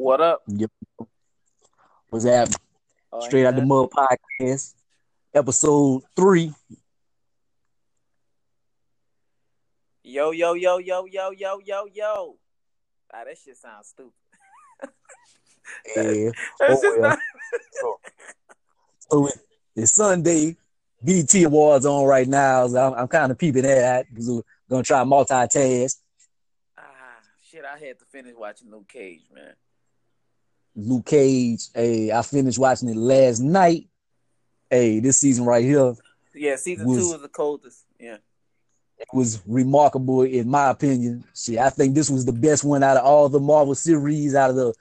What up? Yep. What's happening? Oh, Straight Out the Mud Podcast, episode 3. Yo, yo, yo, yo, yo, yo, yo, yo. Ah, that shit sounds stupid. Yeah. So it's Sunday. BET Awards on right now. So I'm kind of peeping at it. I'm going to try multitask. Shit, I had to finish watching Luke Cage, man. Luke Cage, hey, I finished watching it last night. Hey, this season right here. Yeah, season two was the coldest. Yeah. It was remarkable, in my opinion. Shit, I think this was the best one out of all the Marvel series, out of the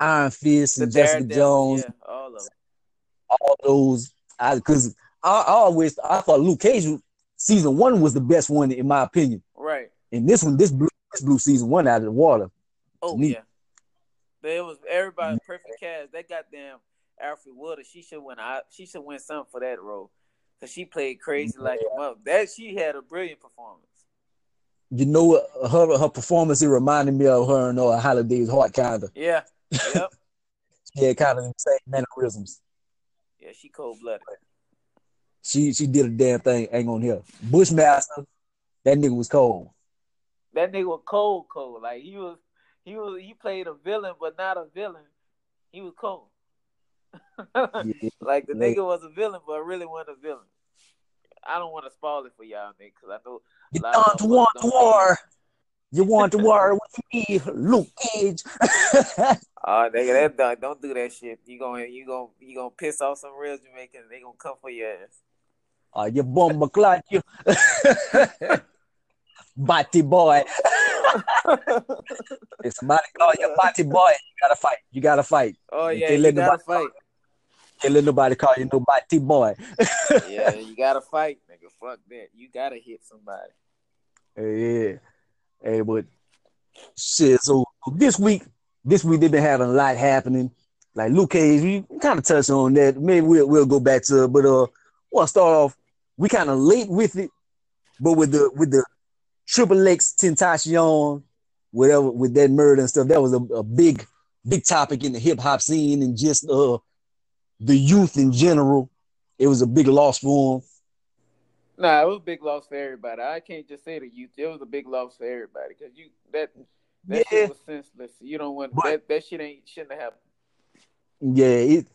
Iron Fist and Jessica Jones. Yeah, all of them. All those. Because I thought Luke Cage season 1 was the best one, in my opinion. Right. And this one, this blew season 1 out of the water. Oh, yeah. It was everybody perfect cast. That goddamn Alfred Wilder, she should win something for that role, because she played crazy like a mother. That she had a brilliant performance. You know, her performance, it reminded me of her in Holidays Heart, kind of. Yeah. Yep. She had kind of the same mannerisms. Yeah, she cold blooded. She did a damn thing. Ain't on here. Bushmaster, that nigga was cold. That nigga was cold. Like he was. He played a villain, but not a villain. He was cold. Yeah, like the nigga was a villain, but really wasn't a villain. I don't want to spoil it for y'all, nigga, because I know you want war. You want to war with me, Luke Cage. Oh, nigga, that dog, don't do that shit. You gonna piss off some real Jamaicans. They gonna come for your ass. You bomba clot, you Batty boy. If somebody call you Batty boy, you gotta fight. Oh yeah, you gotta fight. Can't let nobody call you no Batty boy. Yeah, you gotta fight, nigga. Fuck that. You gotta hit somebody. Yeah. Hey, but shit. So this week they've been having a lot happening. Like Luke Cage, we kind of touched on that. Maybe we'll go back to it, but we'll start off. We kind of late with it, but with the Triple X Tentacion, whatever, with that murder and stuff, that was a big topic in the hip hop scene and just the youth in general. It was a big loss for him. Nah, it was a big loss for everybody. I can't just say the youth. It was a big loss for everybody, because shit was senseless. You don't want that shit shouldn't have happened.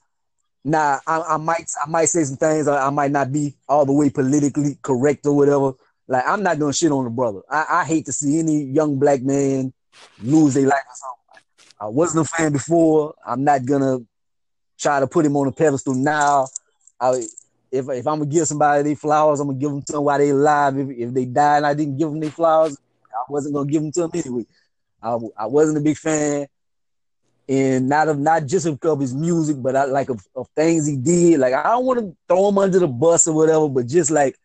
Yeah, I might say some things. I might not be all the way politically correct or whatever. Like, I'm not gonna shit on the brother. I hate to see any young black man lose their life or something. I wasn't a fan before. I'm not gonna try to put him on a pedestal now. If I'm gonna give somebody their flowers, I'm gonna give them to them while they alive. If they die and I didn't give them their flowers, I wasn't gonna give them to them anyway. I wasn't a big fan, and not just of his music, but of things he did. Like, I don't want to throw him under the bus or whatever, but just like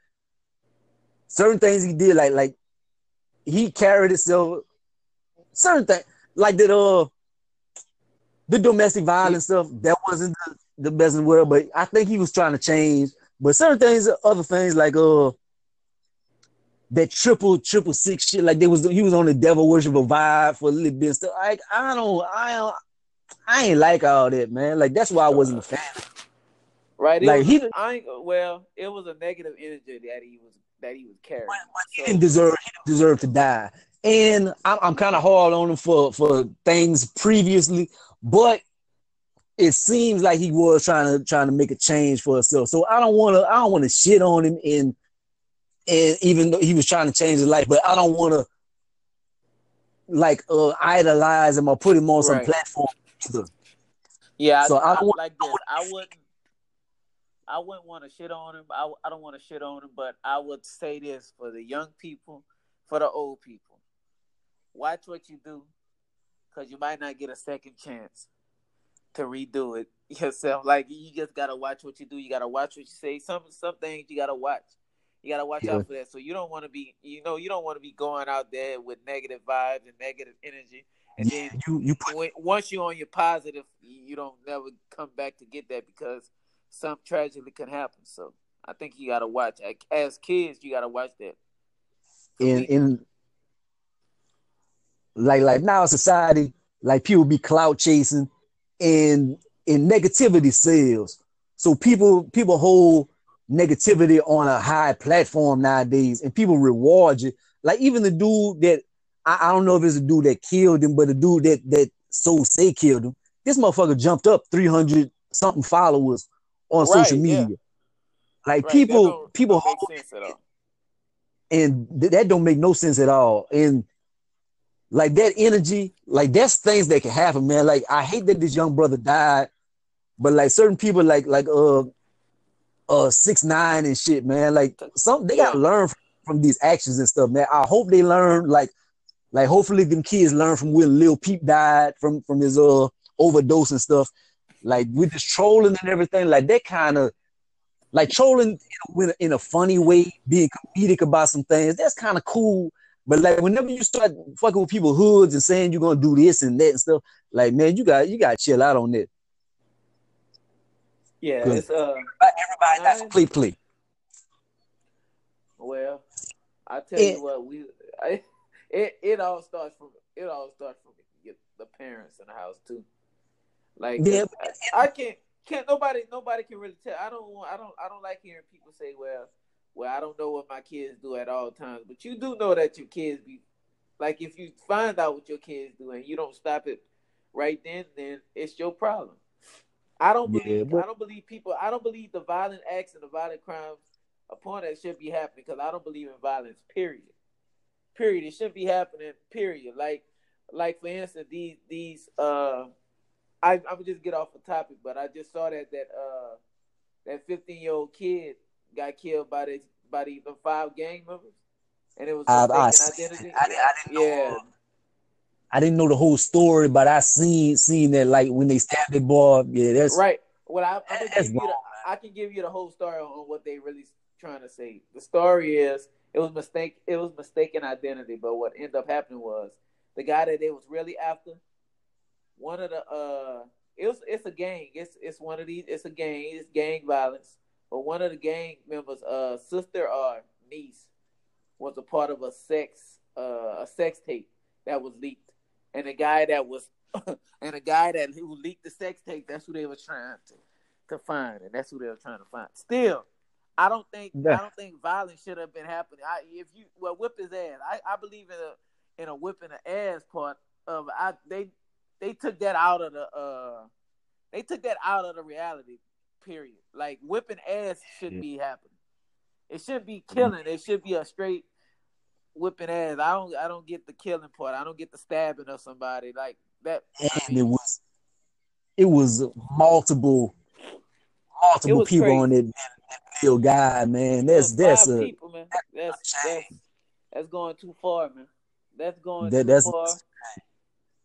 certain things he did, like he carried himself. Certain things, like that, the domestic violence stuff, that wasn't the best in the world, but I think he was trying to change. But certain things, other things, like that triple six shit, like he was on the devil worshiper vibe for a little bit and stuff. Like, I ain't like all that, man. Like, that's why I wasn't a fan. Right? It was a negative energy that he was carrying. But he didn't deserve to die. And I'm kind of hard on him for things previously, but it seems like he was trying to make a change for himself. So I don't want to shit on him, and even though he was trying to change his life, but I don't want to idolize him or put him on some platform either. Yeah, so I wouldn't want to shit on him. I don't want to shit on him, but I would say this for the young people, for the old people: watch what you do, because you might not get a second chance to redo it yourself. Like, you just gotta watch what you do. You gotta watch what you say. Some things you gotta watch. You gotta watch out for that. So you don't want to be, you don't want to be going out there with negative vibes and negative energy. And then once you're on your positive, you don't never come back to get that, because something tragically can happen. So I think you gotta watch. As kids, you gotta watch that. In like now, society, Like people be clout chasing and negativity sells. So people hold negativity on a high platform nowadays, and people reward you. Like even the dude that I don't know if it's a dude that killed him, but the dude that so say killed him, this motherfucker jumped up 300 something followers on social media. Yeah. Like right, people hold sense at all. And that don't make no sense at all. And like that energy, like that's things that can happen, man. Like I hate that this young brother died, but like certain people like 6ix9ine and shit, man. Like some they gotta learn from these actions and stuff, man. I hope they learn, like hopefully them kids learn from when Lil Peep died from his overdose and stuff. Like with this trolling and everything, like that kind of like trolling in a funny way, being comedic about some things, that's kind of cool. But like whenever you start fucking with people's hoods and saying you're gonna do this and that and stuff, like man, you gotta chill out on that. Yeah, it's everybody that's play. Well, I tell you what, it all starts from the parents in the house too. Like yeah, I can't nobody can really tell. I don't like hearing people say, well, I don't know what my kids do at all times, but you do know that your kids be like, if you find out what your kids do and you don't stop it right then it's your problem. I don't believe the violent acts and the violent crimes upon that should be happening, because I don't believe in violence, period. It shouldn't be happening, period. Like for instance, these I would just get off the topic, but I just saw that 15-year-old kid got killed by the 5 gang members, and it was mistaken identity. I didn't know the whole story, but I seen that like when they stabbed the boy. Yeah, that's right. Well, I can give you the whole story on what they really trying to say. The story is it was mistaken identity, but what ended up happening was the guy that they was really after. One of the it's a gang. It's one of these. It's a gang. It's gang violence. But one of the gang members' sister or niece was a part of a sex tape that was leaked, and the guy who leaked the sex tape, that's who they were trying to find, and that's who they were trying to find. Still, I don't think violence should have been happening. Whip his ass. I believe in a whipping the ass part of They took that out of the reality. Period. Like whipping ass shouldn't be happening. It shouldn't be killing. It should be a straight whipping ass. I don't get the killing part. I don't get the stabbing of somebody like that. And I mean, it was multiple people crazy on it. That guy, man, that's a people, man. That's going too far, man. That's far.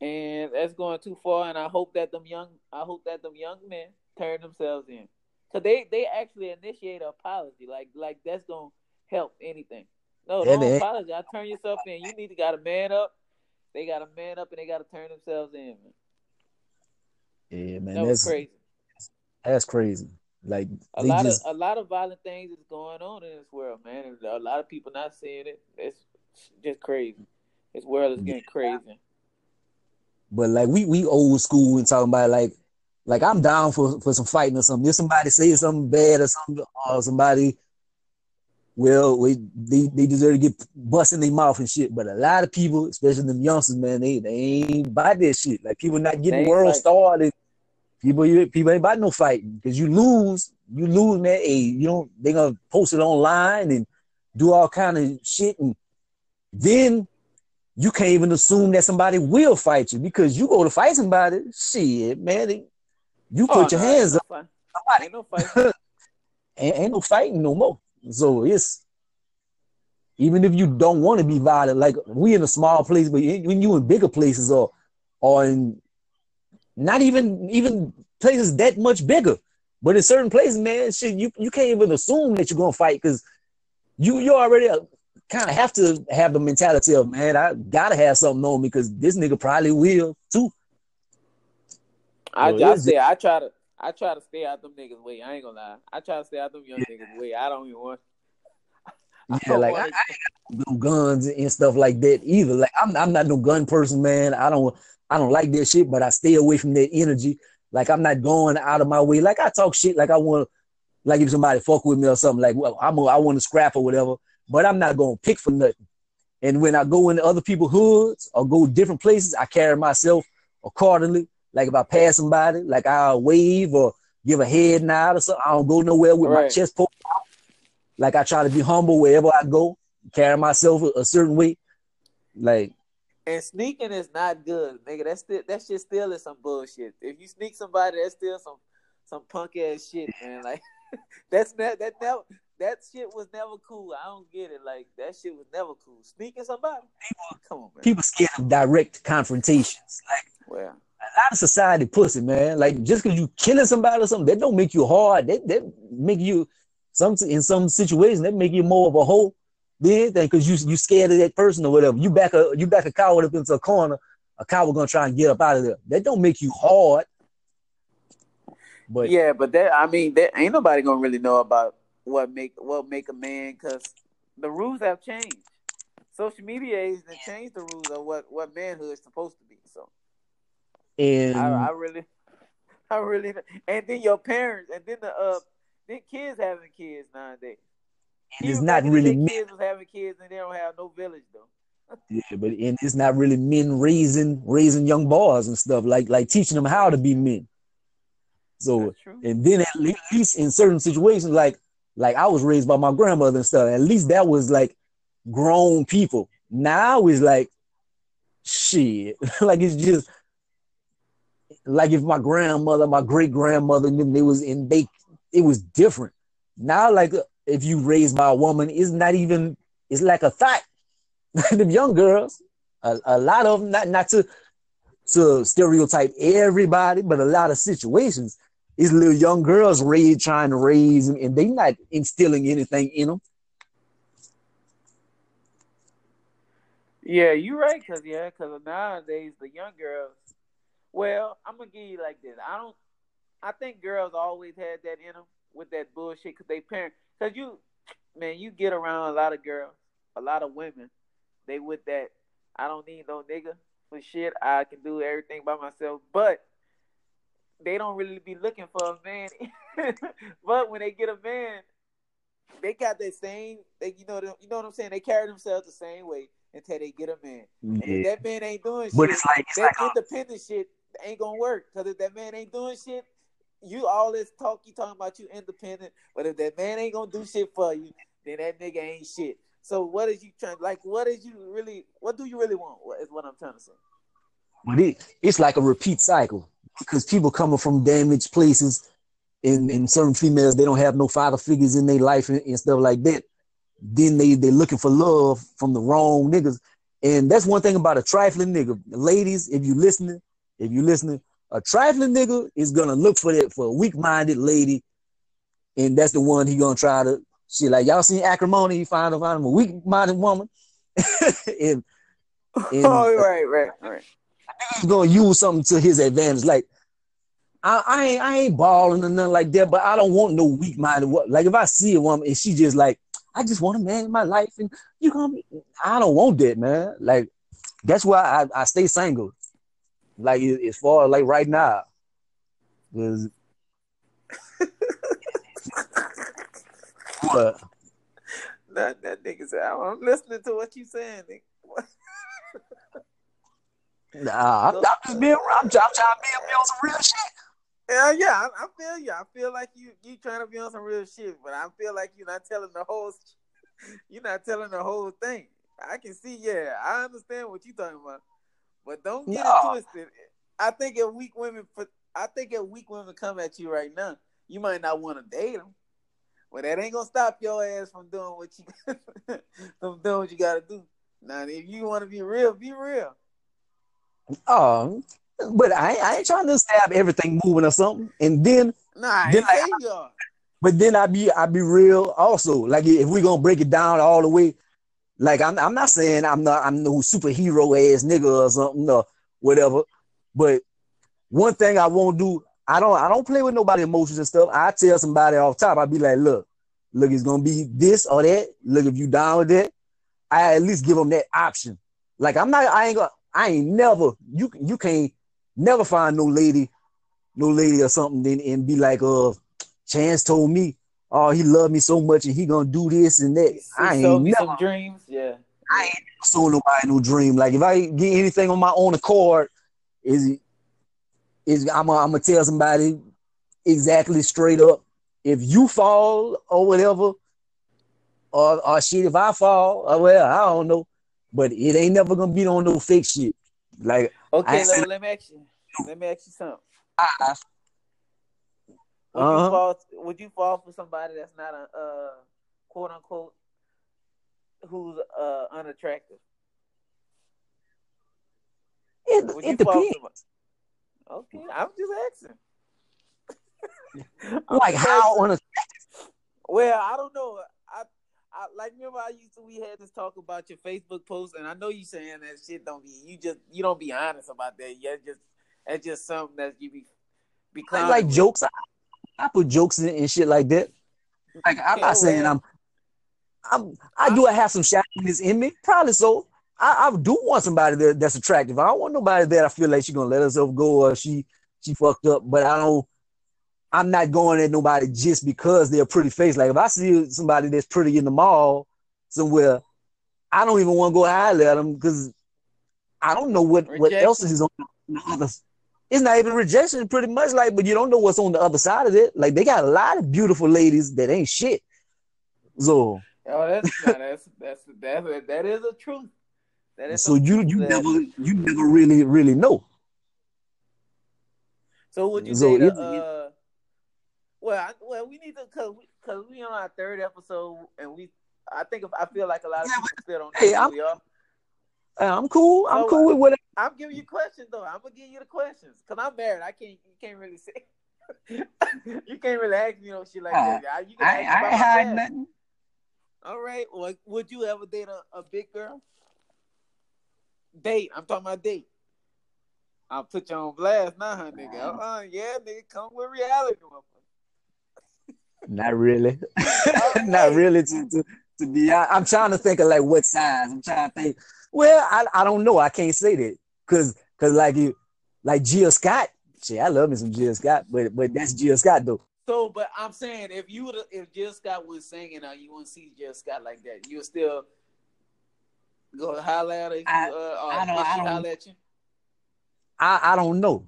And that's going too far, and I hope that them young men turn themselves in, because they actually initiate an apology. Like that's gonna help anything. No, don't apologize. Turn yourself in. You need to gotta man up. They gotta man up, and they gotta turn themselves in. Man. Yeah, man, that's crazy. That's crazy. Like a lot of violent things is going on in this world, man. And a lot of people not seeing it. It's just crazy. This world is getting crazy. But like we old school and talking about like I'm down for some fighting or something. If somebody says something bad or something, or somebody, well, they deserve to get bust in their mouth and shit. But a lot of people, especially them youngsters, man, they ain't about that shit. Like people not getting world started. People ain't about no fighting, because you lose, man. Hey, you don't. They gonna post it online and do all kind of shit, and then you can't even assume that somebody will fight you, because you go to fight somebody, shit, man, hands up. Somebody. Ain't no fighting. ain't no fighting no more. So it's, even if you don't want to be violent, like we in a small place, but when you in bigger places or in not even places that much bigger, but in certain places, man, shit, you can't even assume that you're going to fight, because you already kind of have to have the mentality of, man, I gotta have something on me, because this nigga probably will too. I try to stay out them niggas' way. I ain't gonna lie. I try to stay out them young niggas' way. I don't even want. Yeah, like I ain't got no guns and stuff like that either. Like I'm not no gun person, man. I don't like that shit, but I stay away from that energy. Like I'm not going out of my way. Like I talk shit. Like I want, like if somebody fuck with me or something, like well, I want to scrap or whatever. But I'm not gonna pick for nothing. And when I go into other people's hoods or go different places, I carry myself accordingly. Like if I pass somebody, like I'll wave or give a head nod or something. I don't go nowhere with my chest poked out. Like I try to be humble wherever I go, carry myself a certain way. Like, and sneaking is not good, nigga. That shit still is some bullshit. If you sneak somebody, that's still some punk ass shit, man. Like that shit was never cool. I don't get it. Like that shit was never cool. Sneaking somebody, come on, man. People scared of direct confrontations. Like, well, a lot of society pussy, man. Like just because you killing somebody or something, that don't make you hard. That make you in some situations that make you more of a hoe than anything because you scared of that person or whatever. You back a coward up into a corner, a coward gonna try and get up out of there. That don't make you hard. But yeah, but that I mean, that ain't nobody gonna really know about what make a man because the rules have changed. Social media is to change the rules of what manhood is supposed to be. So. And I really, and then your parents, and then then kids having kids nowadays. And it's not really men. Kids was having kids, and they don't have no village though. Yeah, but and it's not really men raising young boys and stuff like teaching them how to be men. So and then at least in certain situations, like I was raised by my grandmother and stuff. At least that was like grown people. Now it's like shit, like it's just. Like if my grandmother, my great grandmother, they was in bake, it was different. Now, like if you raised by a woman, it's like a thought. Them young girls, a lot of them, not to stereotype everybody, but a lot of situations, it's little young girls trying to raise them, and they not instilling anything in them. Yeah, you're right, cause nowadays the young girls. Well, I'm going to give you like this. I think girls always had that in them with that bullshit because they parent. Because you get around a lot of girls, a lot of women. They with that, I don't need no nigga for shit. I can do everything by myself. But they don't really be looking for a man. But when they get a man, they got that same, you know what I'm saying? They carry themselves the same way until they get a man. Yeah. And if that man ain't doing shit, but it's like independent shit. Ain't gonna work because if that man ain't doing shit, you all this talk you talking about you independent, but if that man ain't gonna do shit for you, then that nigga ain't shit. So what is you trying? Like, what do you really want? Is what I'm trying to say. But it's like a repeat cycle because people coming from damaged places, and certain females they don't have no father figures in their life and stuff like that. Then they looking for love from the wrong niggas, and that's one thing about a trifling nigga, ladies. If you listening, a trifling nigga is gonna look for a weak-minded lady, and that's the one he gonna try to shit. Like y'all seen Acrimony, he find him a weak-minded woman. Right. He's gonna use something to his advantage. Like I ain't balling or nothing like that, but I don't want no weak-minded. Like if I see a woman and she just like, I just want a man in my life, and you gonna be, I don't want that, man. Like that's why I stay single. Like as far as like right now, what? Nah, that nigga said, I'm listening to what you saying, nigga. Nah, I'm trying to be on some real shit. Yeah, I feel you. I feel like you trying to be on some real shit, but I feel like you're not telling the whole thing. I can see. Yeah, I understand what you talking about. But don't get it twisted. I think if weak women come at you right now, you might not want to date them. But that ain't gonna stop your ass from doing what you gotta do. Now, if you want to be real, be real. But I ain't trying to stab everything moving or something. And then, I be real also. Like if we gonna break it down all the way. Like I'm not saying I'm no superhero ass nigga or something or whatever, but one thing I won't do, I don't play with nobody's emotions and stuff. I tell somebody off top, I be like, look, Look, it's going to be this or that. Look, if you down with that, I at least give them that option. Like, I ain't never, you can't never find no lady or something and be like, Chance told me, oh, he loved me so much and he going to do this and that. I ain't never. Some dreams, yeah. I ain't sold nobody no dream. Like, if I get anything on my own accord, I'm going to tell somebody exactly straight up. If you fall or whatever, or shit, if I fall, I don't know. But it ain't never going to be on no fake shit. Like, okay, let me ask you something. Would you fall for somebody that's not a quote unquote who's unattractive? It depends. Okay, I'm just asking. Like how unattractive? Well, I don't know. I like, remember we had this talk about your Facebook post, and I know you saying that shit you don't be honest about that. Yeah, that's just something that you be like with. Jokes. I put jokes in and shit like that. Like I have some shyness in me, probably so. I do want somebody that's attractive. I don't want nobody that I feel like she's gonna let herself go or she fucked up. But I'm not going at nobody just because they're a pretty face. Like if I see somebody that's pretty in the mall somewhere, I don't even want to go holler at them because I don't know what else is on the other. It's not even rejection, pretty much. Like, but you don't know what's on the other side of it. Like they got a lot of beautiful ladies that ain't shit. So that is a truth. So you never really know. So would you say we need to because we on our third episode and I feel like a lot of people still don't know who we are. I'm cool. I'm cool with whatever. I'm giving you questions though. I'm gonna give you the questions because I'm married. You can't really say. You can't really ask me no shit like that. You can ask about I ain't hiding nothing. All right. Well, would you ever date a big girl? Date. I'm talking about date. I'll put you on blast now, huh, nigga. Yeah, nigga, come with reality. Not really. Okay. Not really. To be honest, I'm trying to think of like what size. I'm trying to think. Well, I don't know. I can't say that because like Jill Scott. Shit, I love me some Jill Scott, but that's Jill Scott though. So, but I'm saying if Jill Scott was singing, or you wouldn't see Jill Scott like that, you would still go holler at her. I don't know.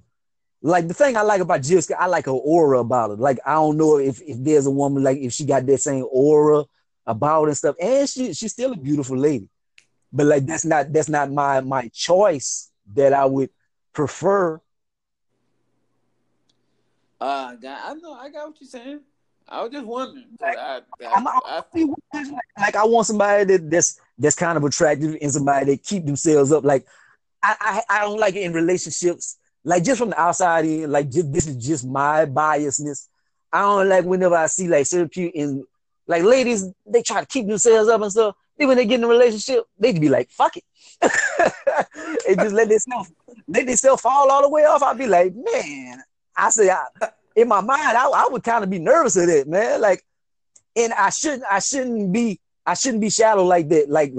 Like the thing I like about Jill Scott, I like her aura about her. Like I don't know if there's a woman like if she got that same aura about and stuff, and she's still a beautiful lady. But like that's not my choice that I would prefer. I know I got what you're saying. I was just wondering. I want somebody that's kind of attractive and somebody that keep themselves up. Like I don't like it in relationships. Like just from the outside in, like this is just my biasness. I don't like whenever I see like certain people in like ladies, they try to keep themselves up and stuff. Then when they get in a relationship, they can be like, fuck it. And just let themselves fall all the way off. I'd be like, man, in my mind, I would kind of be nervous of that, man. Like, and I shouldn't be shallow like that. Like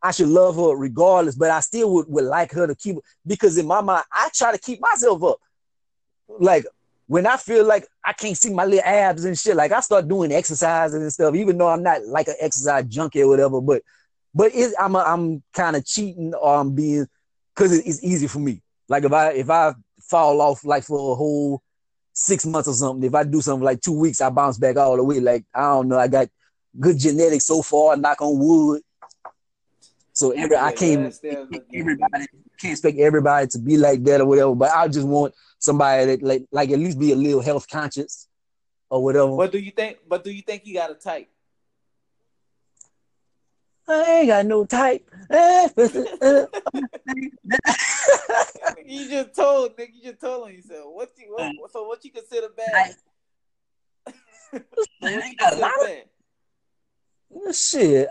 I should love her regardless, but I still would like her to keep, because in my mind, I try to keep myself up. Like when I feel like I can't see my little abs and shit, like I start doing exercises and stuff, even though I'm not like an exercise junkie or whatever, but I'm kind of cheating or I'm being, cause it's easy for me. Like if I fall off like for a whole 6 months or something, if I do something like 2 weeks, I bounce back all the way. Like, I don't know. I got good genetics so far, knock on wood. So can't expect everybody to be like that or whatever, but I just want somebody that like at least be a little health conscious or whatever. But do you think you got a type? I ain't got no type. You just told him yourself. What you consider bad? Shit.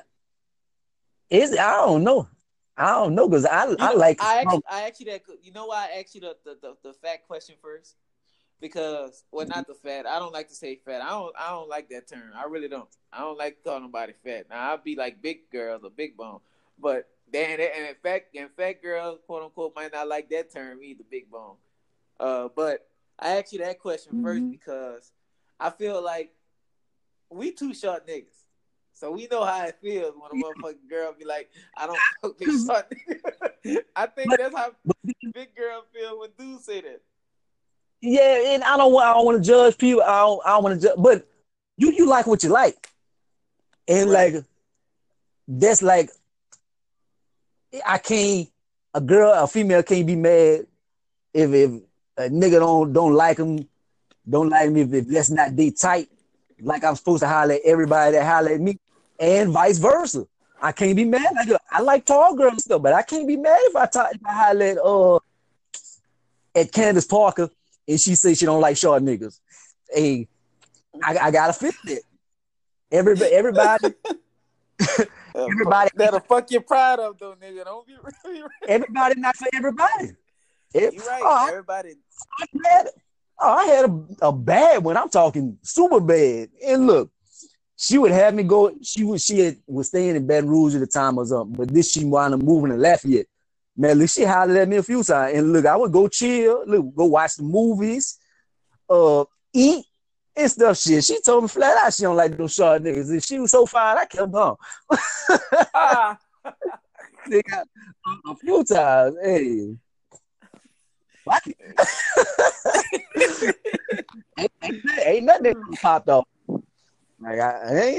I don't know because I like. I actually that. You know why I asked you the fact question first? because, well, not the fat. I don't like to say fat. I don't like that term. I really don't. I don't like calling nobody fat. Now, I'll be like big girls or big bone, but then and in fact, girls, quote unquote, might not like that term either, big bone. But I asked you that question first because I feel like we two short niggas, so we know how it feels when a motherfucking girl be like, "I don't fuck big short niggas." I think that's how big girls feel when dudes say that. Yeah, and I don't want to judge people. I don't want to judge, but you like what you like, and right. Like that's like I can't. A female can't be mad if a nigga don't like him. Don't like me if that's not they type. Like I'm supposed to holler at everybody that holler at me, and vice versa. I can't be mad. I like tall girls and stuff, but I can't be mad if I holler at Candace Parker and she says she don't like short niggas. Hey, I gotta fix it. Everybody that'll fuck your pride up though, nigga. Don't be really right. Everybody not for everybody. You right, everybody. I had a bad one. I'm talking super bad. And look, she would have me go. She was staying in Baton Rouge at the time or something. But this she wound up moving to Lafayette. Man, look, she hollered at me a few times. And look, I would go chill. Look, go watch the movies, eat and stuff. Shit, she told me flat out she don't like those short niggas. And she was so fine, I kept home. A few times, hey. ain't nothing popped off. Like, I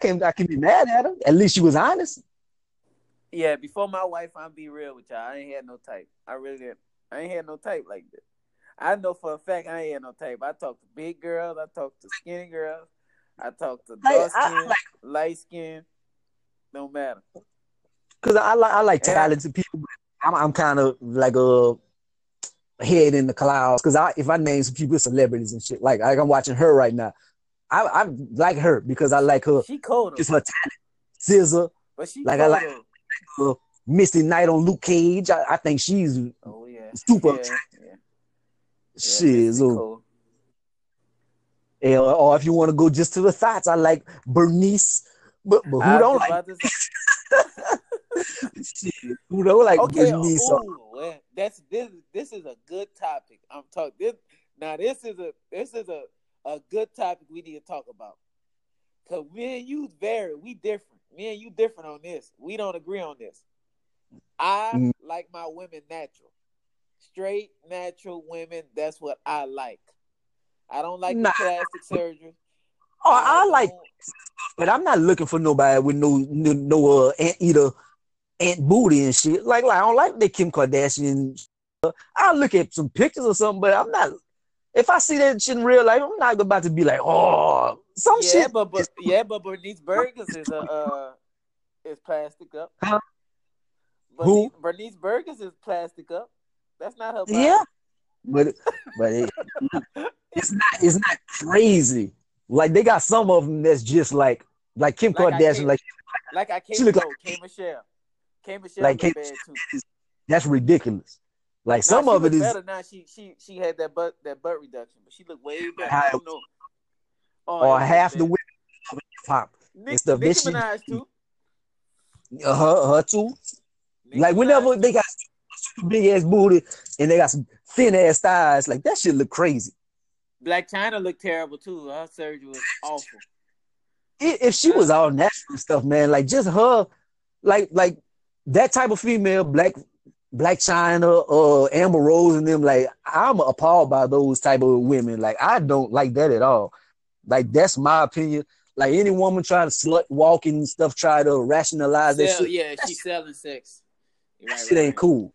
can be mad at her. At least she was honest. Yeah, before my wife, I'll be real with y'all. I ain't had no type. I really didn't. I ain't had no type like this. I know for a fact I ain't had no type. I talk to big girls. I talk to skinny girls. I talk to dark skin, light skin. No matter. Because I like talented people. I'm kind of like a head in the clouds because if I name some people, celebrities and shit, like I'm watching her right now. I like her because I like her. She cold. Just her talent. Scissor. But she like cold. I like her. Misty Knight on Luke Cage. I think she's super attractive. Yeah. Cool. Or if you want to go just to the thoughts, I like Bernice. But who don't like? Shit, who don't like Bernice? Well, this is a good topic. I'm talking this now. This is a good topic we need to talk about. Cause me and you vary. We different. Me and you different on this. We don't agree on this. I like my women natural, straight natural women. That's what I like. I don't like the plastic surgery. Oh, I like, but I'm not looking for nobody with no Aunt Eater. Aunt Booty and shit. Like I don't like the Kim Kardashian. I'll look at some pictures or something, but I'm not. If I see that shit in real life, I'm not about to be like, oh, some shit. But Bernice Burgess is plastic up. Huh? Who? Bernice Burgess is plastic up. That's not her body. Yeah, but it's not crazy. Like they got some of them that's just like Kim Kardashian. I can't. She look like Michelle. Too. That's ridiculous. Like now some of it is better now. She had that butt reduction, but she looked way better. I don't know. Or half the women pop and stuff. Nicki Minaj too. Her too. Nicki like whenever Minaj. They got super big ass booty and they got some thin ass thighs, like that shit look crazy. Blac Chyna looked terrible too. Her surgery was awful. If she was all natural stuff, man, like just her, like. That type of female, Blac Chyna, Amber Rose, and them, like I'm appalled by those type of women. Like I don't like that at all. Like that's my opinion. Like any woman trying to slut walk and stuff, try to rationalize that shit. Yeah, she's selling sex. That shit ain't cool.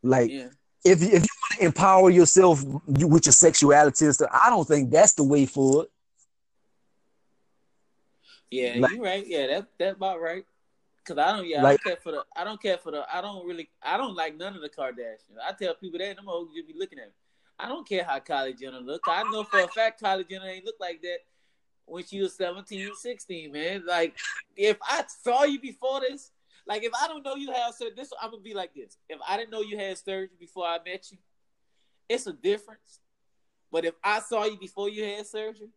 Like if you want to empower yourself with your sexuality and stuff, I don't think that's the way forward. Yeah, like, you're right. Yeah, that's about right. Cause I don't like none of the Kardashians. I tell people that, and them hoes just be looking at me. I don't care how Kylie Jenner look. I know for a fact Kylie Jenner ain't look like that when she was 17, 16, man. Like, if I saw you before this, like if I don't know you had surgery, I'm gonna be like this. If I didn't know you had surgery before I met you, it's a difference. But if I saw you before you had surgery,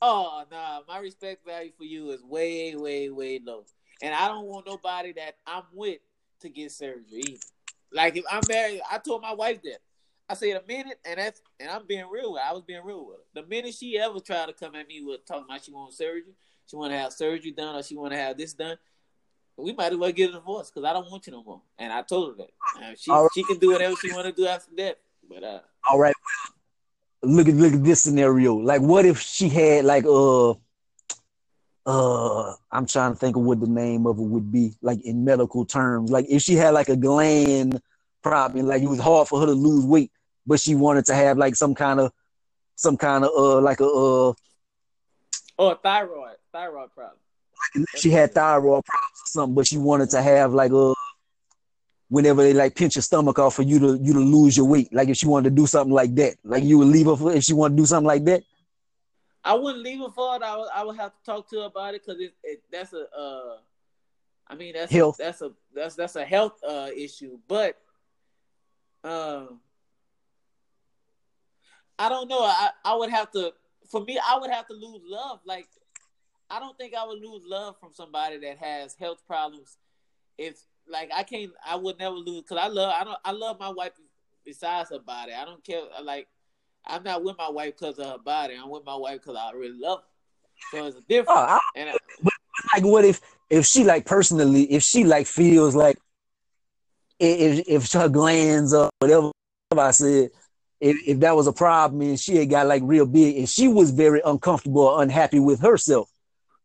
oh, nah, my respect value for you is way, way, way low. And I don't want nobody that I'm with to get surgery either. Like, if I'm married, I told my wife that. I said a minute, and I'm being real with her. I was being real with her. The minute she ever tried to come at me with talking about she wants surgery, she want to have surgery done, or she want to have this done, we might as well get a divorce because I don't want you no more. And I told her that. She right. She can do whatever she want to do after that. But all right, look at this scenario. Like, what if she had like I'm trying to think of what the name of it would be, like in medical terms. Like if she had like a gland problem, like it was hard for her to lose weight, but she wanted to have like some kind of thyroid problem. Like she had thyroid problems or something, but she wanted to have like whenever they like pinch your stomach off for you to lose your weight. Like if she wanted to do something like that, like you would leave her for if she wanted to do something like that. I wouldn't leave her for it. I would have to talk to her about it because that's a health issue. But I don't know. I would have to lose love. Like I don't think I would lose love from somebody that has health problems. If like I would never lose because I love my wife besides her body. I don't care like. I'm not with my wife because of her body. I'm with my wife because I really love her. So it's a difference. But like, what if she like personally, if she like feels like if her glands or whatever I said, if that was a problem and she had got like real big and she was very uncomfortable or unhappy with herself,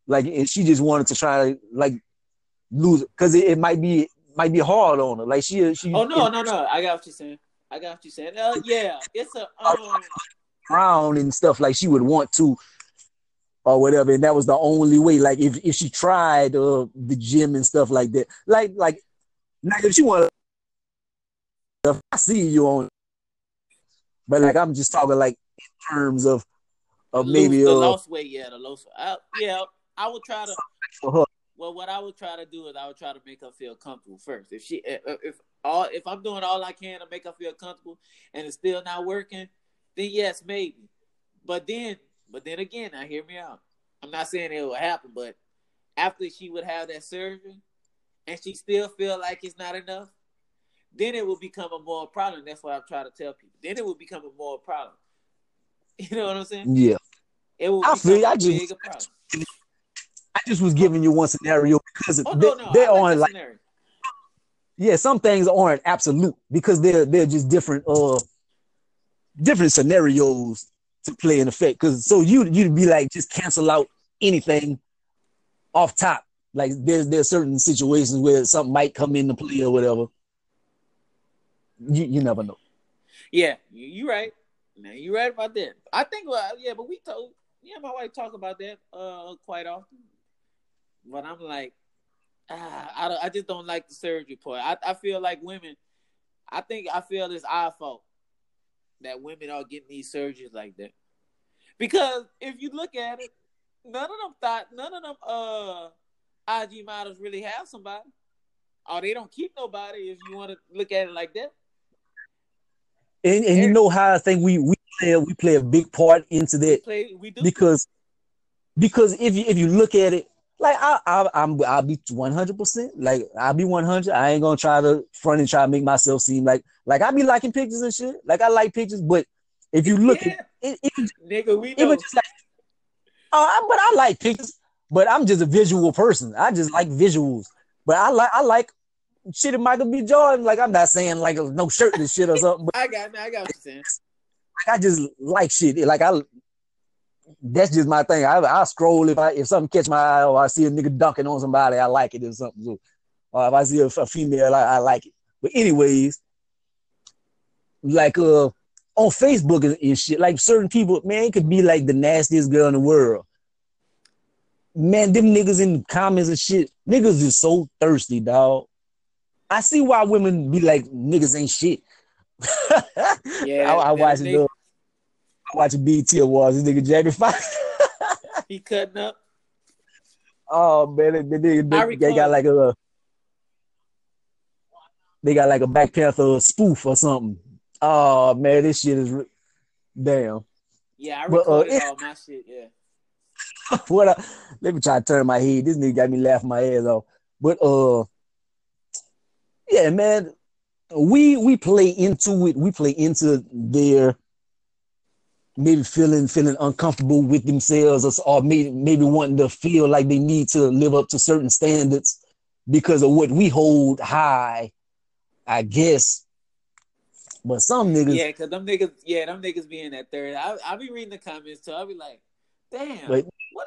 like and she just wanted to try to like lose it because it might be hard on her. Like she. Oh no! I got what you're saying. Yeah, it's a Brown and stuff like she would want to or whatever, and that was the only way. Like if she tried the gym and stuff like that, like now if she want, if I see you on, but like I'm just talking like in terms of maybe the lost weight, yeah, the lost. I would try to. For her. Well, what I would try to do is I would try to make her feel comfortable first. If I'm doing all I can to make her feel comfortable and it's still not working, then yes, maybe. But then again, now hear me out. I'm not saying it will happen, but after she would have that surgery and she still feel like it's not enough, then it will become a moral problem. That's what I try to tell people. Then it will become a moral problem. You know what I'm saying? Yeah. It will become a bigger problem. I just was giving you one scenario because they aren't like scenario. Yeah, some things aren't absolute because they're just different scenarios to play in effect. Because so you'd be like just cancel out anything off top. Like there's certain situations where something might come into play or whatever. You never know. Yeah, you right. Now you right about that. I think but my wife talk about that quite often. But I'm like, I just don't like the surgery part. I feel like women, I feel it's our fault that women are getting these surgeries like that. Because if you look at it, none of them IG models really have somebody. Or they don't keep nobody if you want to look at it like that. And you know how I think we play a big part into that. Because if you look at it, like I'll be 100%. Like I'll be 100. I ain't gonna try to front and try to make myself seem like I be liking pictures and shit. Like I like pictures, but if you look at it, nigga, we know. It was just like, but I like pictures. But I'm just a visual person. I just like visuals. But I like shit in Michael B. Jordan. Like I'm not saying like no shirtless shit or something. But I got what you're saying. Like I just like shit. Like that's just my thing. I scroll if something catch my eye or I see a nigga dunking on somebody, I like it or something. So, or if I see a female, I like it. But anyways, like on Facebook and shit, like certain people, man, it could be like the nastiest girl in the world. Man, them niggas in the comments and shit, niggas is so thirsty, dog. I see why women be like niggas ain't shit. Yeah, I watch it. I watch BET Awards. This nigga Jamie Foxx. He cutting up. Oh man, they got like a Black Panther spoof or something. Oh man, this shit is Damn. Yeah, I recorded all my shit, yeah. Let me try to turn my head. This nigga got me laughing my ass off. But, yeah, man, we play into it. We play into their maybe feeling uncomfortable with themselves or maybe wanting to feel like they need to live up to certain standards because of what we hold high, I guess. But some niggas... Yeah, because them niggas be in that third. I'll be reading the comments, too. I'll be like, damn, what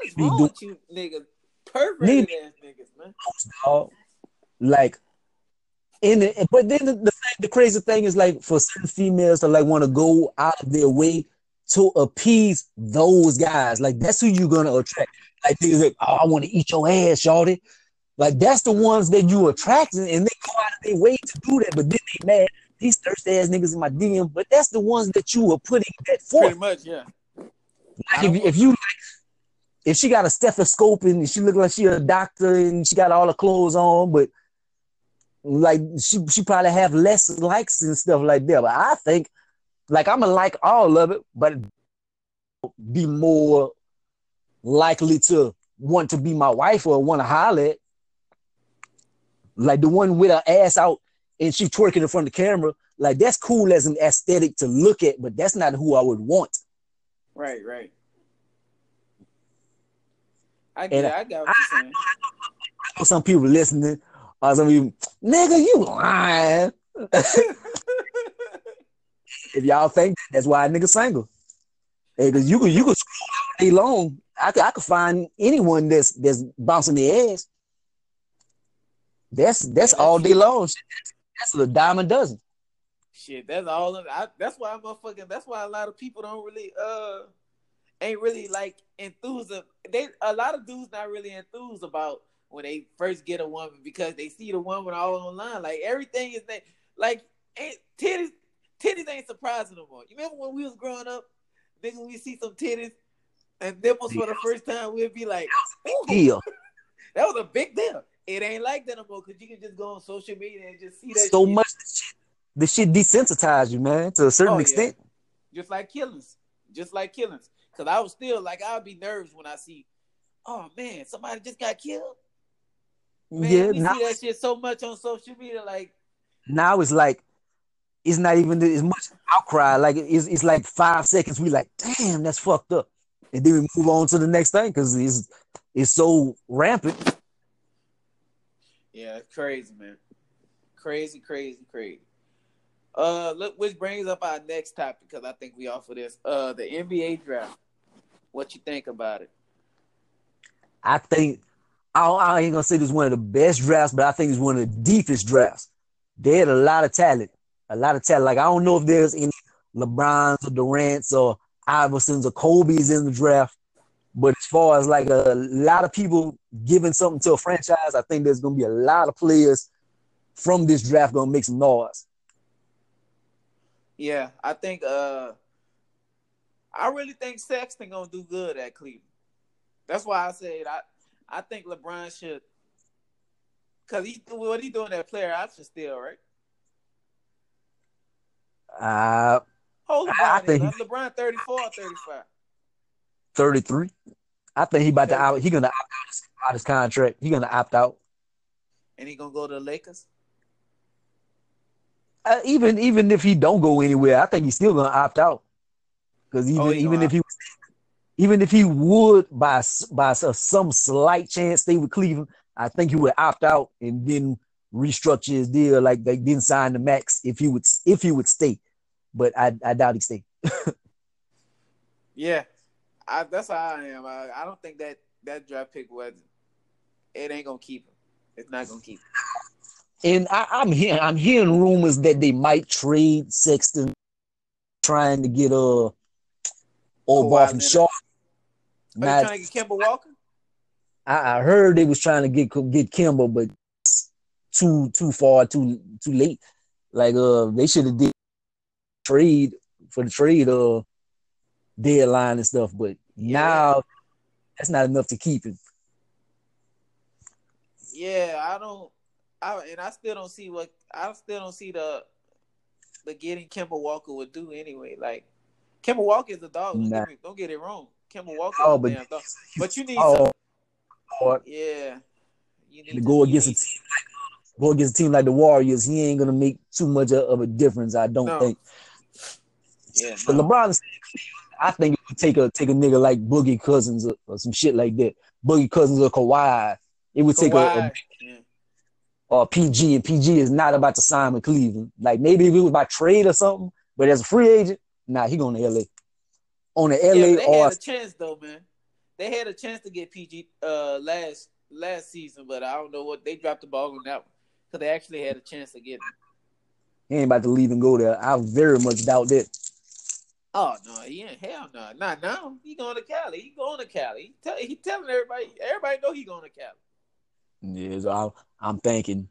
is wrong with you niggas? Perverted-ass niggas, man. Like, but then the crazy thing is, like, for certain females to, like, want to go out of their way to appease those guys. Like, that's who you're going to attract. Like, niggas like, oh, I want to eat your ass, shawty. Like, that's the ones that you attracting, and they go out of their way to do that, but then they mad. These thirsty ass niggas in my DM, but that's the ones that you were putting that for. Pretty much, yeah. Like if she got a stethoscope and she look like she a doctor and she got all her clothes on, but like she probably have less likes and stuff like that. But I think like I'm gonna like all of it, but be more likely to want to be my wife or want to holler at. Like the one with her ass out. And she twerking in front of the camera, like that's cool as an aesthetic to look at, but that's not who I would want. Right, right. I got what you're saying. I know some people listening, or some people, nigga, you lying. If y'all think that's why a nigga single, because hey, you could scroll all day long. I could find anyone that's bouncing their ass. That's all day long. That's a dime a dozen. Shit, that's all. That's why a lot of people don't really ain't really like enthused. A lot of dudes not really enthused about when they first get a woman because they see the woman all online. Like everything is titties ain't surprising no more. You remember when we was growing up, nigga, we see some titties and nipples for the first time, we'd be like, "Ooh, deal." That was a big deal. It ain't like that no more because you can just go on social media and just see that. So shit. Much the shit desensitized you, man, to a certain extent. Yeah. Just like killings. Because I was still like, I'll be nervous when I see, oh man, somebody just got killed. Man, yeah, we see that shit so much on social media. Like now it's like, it's not even as much outcry. Like it's like 5 seconds. We like, damn, that's fucked up. And then we move on to the next thing because it's so rampant. Yeah, it's crazy, man. Crazy. Look, which brings up our next topic because I think we off of this. The NBA draft. What you think about it? I think I ain't gonna say this is one of the best drafts, but I think it's one of the deepest drafts. They had a lot of talent. Like I don't know if there's any LeBrons or Durants or Iversons or Kobe's in the draft. But as far as like a lot of people giving something to a franchise, I think there's going to be a lot of players from this draft going to make some noise. Yeah, I think I really think Sexton going to do good at Cleveland. That's why I said I think LeBron should – because what he doing that player option still, right? LeBron 34 or 35? 33. I think he about to out. He gonna opt out his contract. He gonna opt out. And he gonna go to the Lakers. Even if he don't go anywhere, I think he's still gonna opt out. Because even if he would by some slight chance stay with Cleveland, I think he would opt out and then restructure his deal. Like they didn't sign the max if he would stay, but I doubt he stay. Yeah. That's how I am. I don't think that draft pick was. It ain't gonna keep him. It's not gonna keep him. And I'm hearing rumors that they might trade Sexton, trying to get old boy from Charlotte. Now, trying to get Kemba Walker. I heard they was trying to get Kemba, but too far, too late. Like they should have did trade for the trade deadline and stuff, but now that's not enough to keep him. Yeah, I still don't see the getting Kemba Walker would do anyway. Like Kemba Walker is a dog. Don't get it wrong. Kemba Walker is a damn dog. But you need some. Yeah. You need to go against a team like the Warriors. He ain't gonna make too much of a difference, I don't think. Yeah. But LeBron, I think it would take a nigga like Boogie Cousins or some shit like that. Boogie Cousins or Kawhi. It would take a PG, and PG is not about to sign with Cleveland. Like maybe if it was by trade or something, but as a free agent, nah, he going to LA. On the LA they had a chance though, man. They had a chance to get PG last season, but I don't know what they dropped the ball on that one because they actually had a chance to get him. He ain't about to leave and go there. I very much doubt that. Oh no, he ain't. Hell no, not now. He going to Cali. He telling everybody. Everybody know he going to Cali. Yeah, so I'm thinking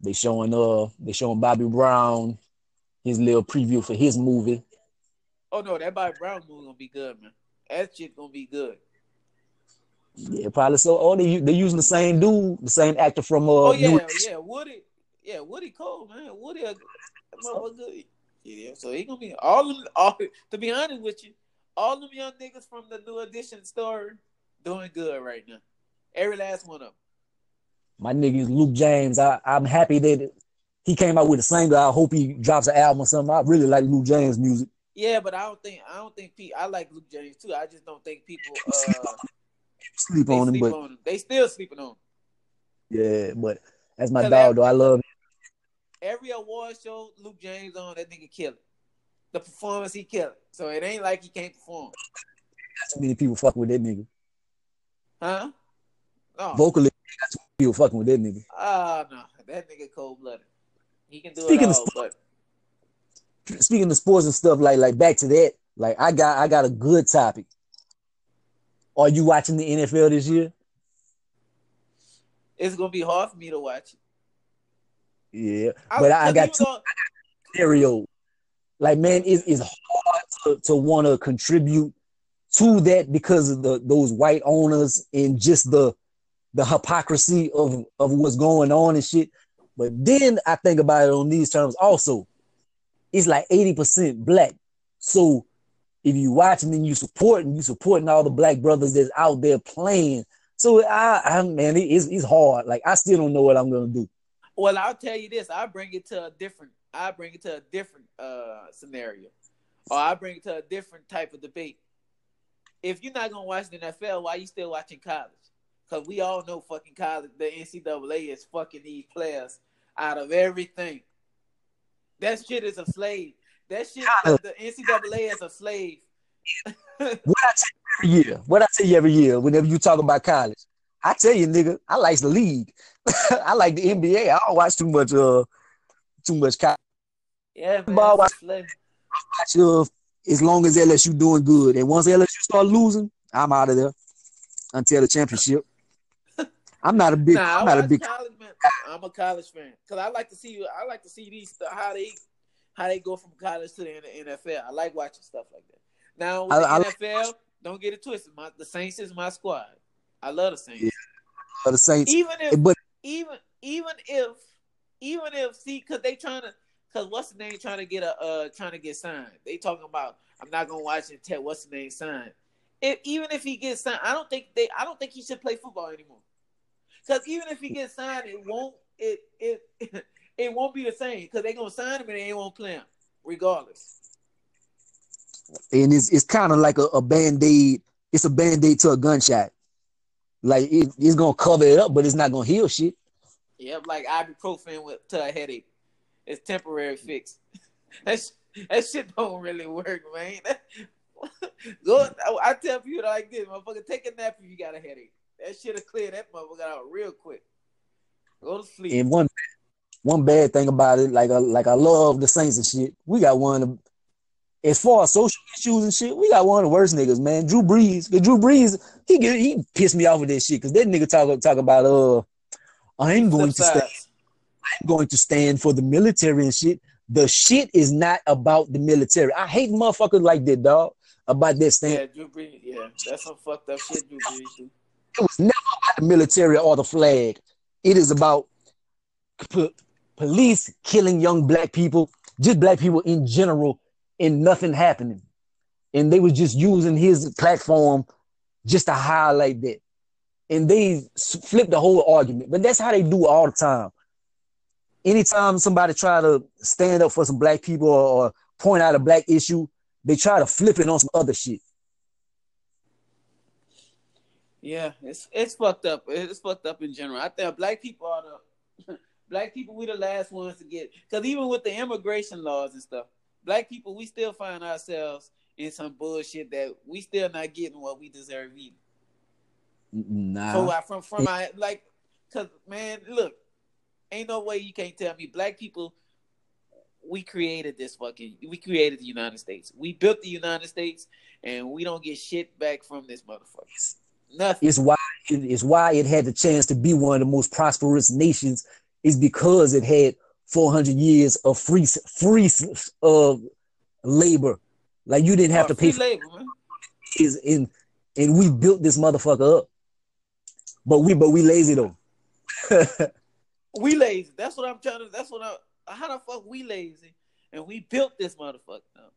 they showing Bobby Brown his little preview for his movie. Oh no, that Bobby Brown movie gonna be good, man. That shit gonna be good. Yeah, probably so. Oh, they using the same actor from. Woody Cole, man. Woody, good. Yeah, so he gonna be all. To be honest with you, all them young niggas from the New Edition story doing good right now. Every last one of them. My nigga is Luke James. I'm happy that he came out with a single. I hope he drops an album or something. I really like Luke James' music. Yeah, but I don't think I like Luke James too. I just don't think people sleep on him. They still sleeping on him. Yeah, but that's my dog though. I love him. Every award show Luke James on, that nigga kill it. The performance, he kill it. So it ain't like he can't perform. Not too many people fuck with that nigga. Huh? No. Vocally. You fucking with that nigga. No. That nigga cold-blooded. He can do it all, but... Speaking of sports and stuff, like back to that, like I got a good topic. Are you watching the NFL this year? It's going to be hard for me to watch it. Yeah, but I got scenario. Like, man, it's hard to want to contribute to that because of those white owners and just the hypocrisy of what's going on and shit. But then I think about it on these terms also. It's like 80% black. So if you watching and you supporting all the black brothers that's out there playing. So it's hard. Like I still don't know what I'm going to do. Well, I'll tell you this. I bring it to a different scenario. Or I bring it to a different type of debate. If you're not going to watch the NFL, why are you still watching college? Because we all know fucking college, the NCAA is fucking these players out of everything. That shit is a slave. That shit, the NCAA is a slave. What I tell you every year, whenever you talk about college, I tell you, nigga, I like the league. I like the NBA. I don't watch too much college. Yeah, man. I watch as long as LSU doing good. And once LSU start losing, I'm out of there. Until the championship. I'm a college fan because I like to see these how they go from college to the NFL. I like watching stuff like that. Now with the NFL, don't get it twisted. The Saints is my squad. I love the Saints. Yeah, love the Saints. Because what's the name trying to get signed? They talking about I'm not gonna watch it until what's the name signed. Even if he gets signed, I don't think he should play football anymore. Because even if he gets signed, it won't be the same. Because they're gonna sign him and they ain't gonna play him, regardless. And it's kind of like a Band-Aid. It's a Band-Aid to a gunshot. Like it's gonna cover it up, but it's not gonna heal shit. Yeah, like ibuprofen to a headache. It's temporary fix. That shit don't really work, man. Good. I tell people like this, motherfucker, take a nap if you got a headache. That shit'll clear that motherfucker out real quick. Go to sleep. And one bad thing about it, like I love the Saints and shit. We got one of, as far as social issues and shit, we got one of the worst niggas, man. Drew Brees, he pissed me off with that shit because that nigga talk about I'm going to stand for the military and shit. The shit is not about the military. I hate motherfuckers like that, dog. About that stand. Yeah, Drew Brees. Yeah, that's some fucked up shit Drew Brees do. It was never about the military or the flag. It is about police killing young black people, just black people in general, and nothing happening. and they was just using his platform just to highlight that. And they flipped the whole argument. But that's how they do all the time. Anytime somebody try to stand up for some black people or point out a black issue, they try to flip it on some other shit. Yeah, it's fucked up. It's fucked up in general. I think black people are the we the last ones to get, because even with the immigration laws and stuff, black people, we still find ourselves in some bullshit that we still not getting what we deserve either. Nah. So because man, look, ain't no way you can't tell me black people, we created the United States. We built the United States, and we don't get shit back from this motherfucker. Nothing. It's why it had the chance to be one of the most prosperous nations, is because it had 400 years of free labor. Like, you didn't have to pay for labor, man. And we built this motherfucker up. But we lazy though. We lazy. That's what I'm trying to. How the fuck we lazy? And we built this motherfucker up.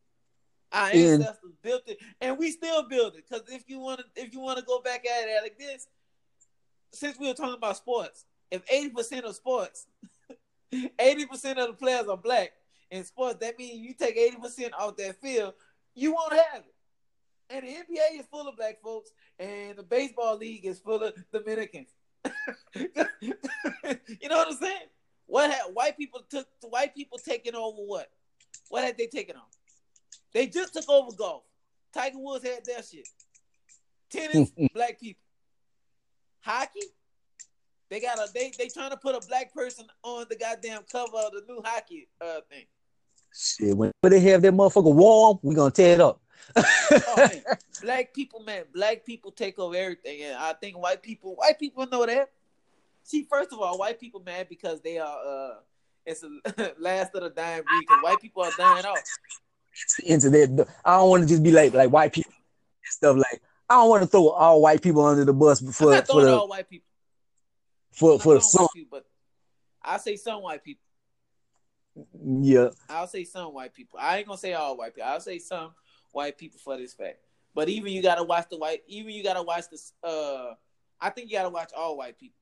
Our ancestors built it, and we still build it. Because if you wanna go back at it like this, since we were talking about sports, if 80% of sports, 80% of the players are black in sports, that means you take 80% off that field, you won't have it. And the NBA is full of black folks, and the baseball league is full of Dominicans. You know what I'm saying? What had white people taking over what? What had they taken on? They just took over golf. Tiger Woods had their shit. Tennis, black people. Hockey, they got they trying to put a black person on the goddamn cover of the new hockey thing. Shit, when they have that motherfucker warm, we gonna tear it up. Black people take over everything, and I think white people know that. See, first of all, white people mad because they are it's a last of the dying breed. Because white people are dying off. Into that, I don't want to just be like white people and stuff. Like, I don't want to throw all white people under the bus all white people. For some, but I say some white people. Yeah, I'll say some white people. I ain't gonna say all white people. I'll say some white people for this fact. But even you gotta watch I think you gotta watch all white people.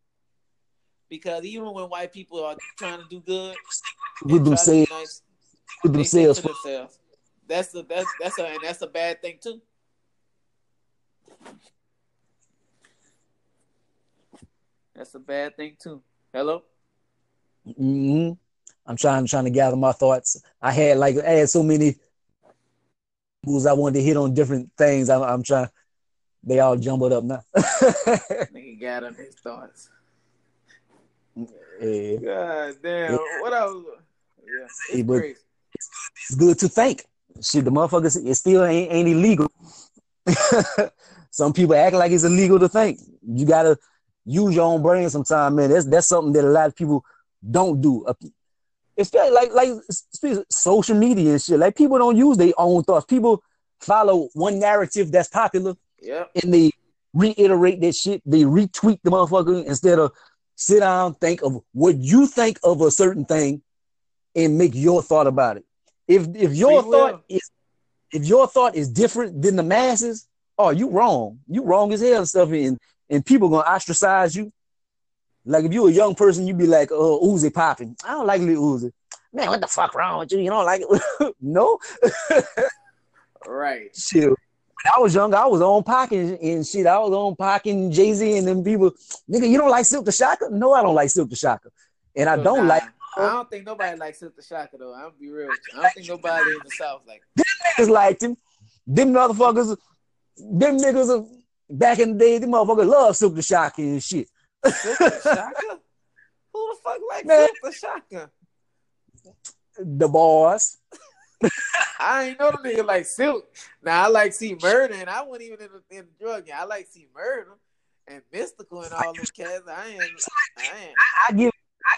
Because even when white people are trying to do good, with themselves. That's a bad thing too. That's a bad thing too. Hello? Mm-hmm. I'm trying to gather my thoughts. I had so many moves I wanted to hit on different things. I'm trying. They all jumbled up now. Nigga gathered his thoughts. Yeah. God damn. Yeah. What else? Yeah, it's crazy. It's good to think. Shit, the motherfuckers, it still ain't illegal. Some people act like it's illegal to think. You gotta use your own brain sometime, man. That's something that a lot of people don't do. Especially like social media and shit. Like, people don't use their own thoughts. People follow one narrative that's popular, and they reiterate that shit. They retweet the motherfucker instead of sit down, think of what you think of a certain thing, and make your thought about it. If your thought is different than the masses, oh, you wrong. You wrong as hell and stuff. And people gonna ostracize you. Like, if you a young person, you be like, "Oh, Uzi popping. I don't like Lil Uzi. Man, what the fuck wrong with you? You don't like it?" No. Right. Shit. When I was young, I was on Pac and shit. I was on Pac and Jay-Z and them people. Nigga, you don't like Silk the Shocker? No, I don't like Silk the Shocker. And I don't like. I don't think nobody likes Silk the Shocker though. I'm gonna be real with you. I don't think nobody in the South like him. Them niggas liked him. Them motherfuckers. Them niggas back in the day. Them motherfuckers love Silk the Shocker and shit. Silk the Shocker? Who the fuck like Silk the Shocker? The boss. I ain't know the nigga like Silk. Now I like C-Murder, and I wasn't even in the drug game. I like C-Murder and Mystical and all those cats. I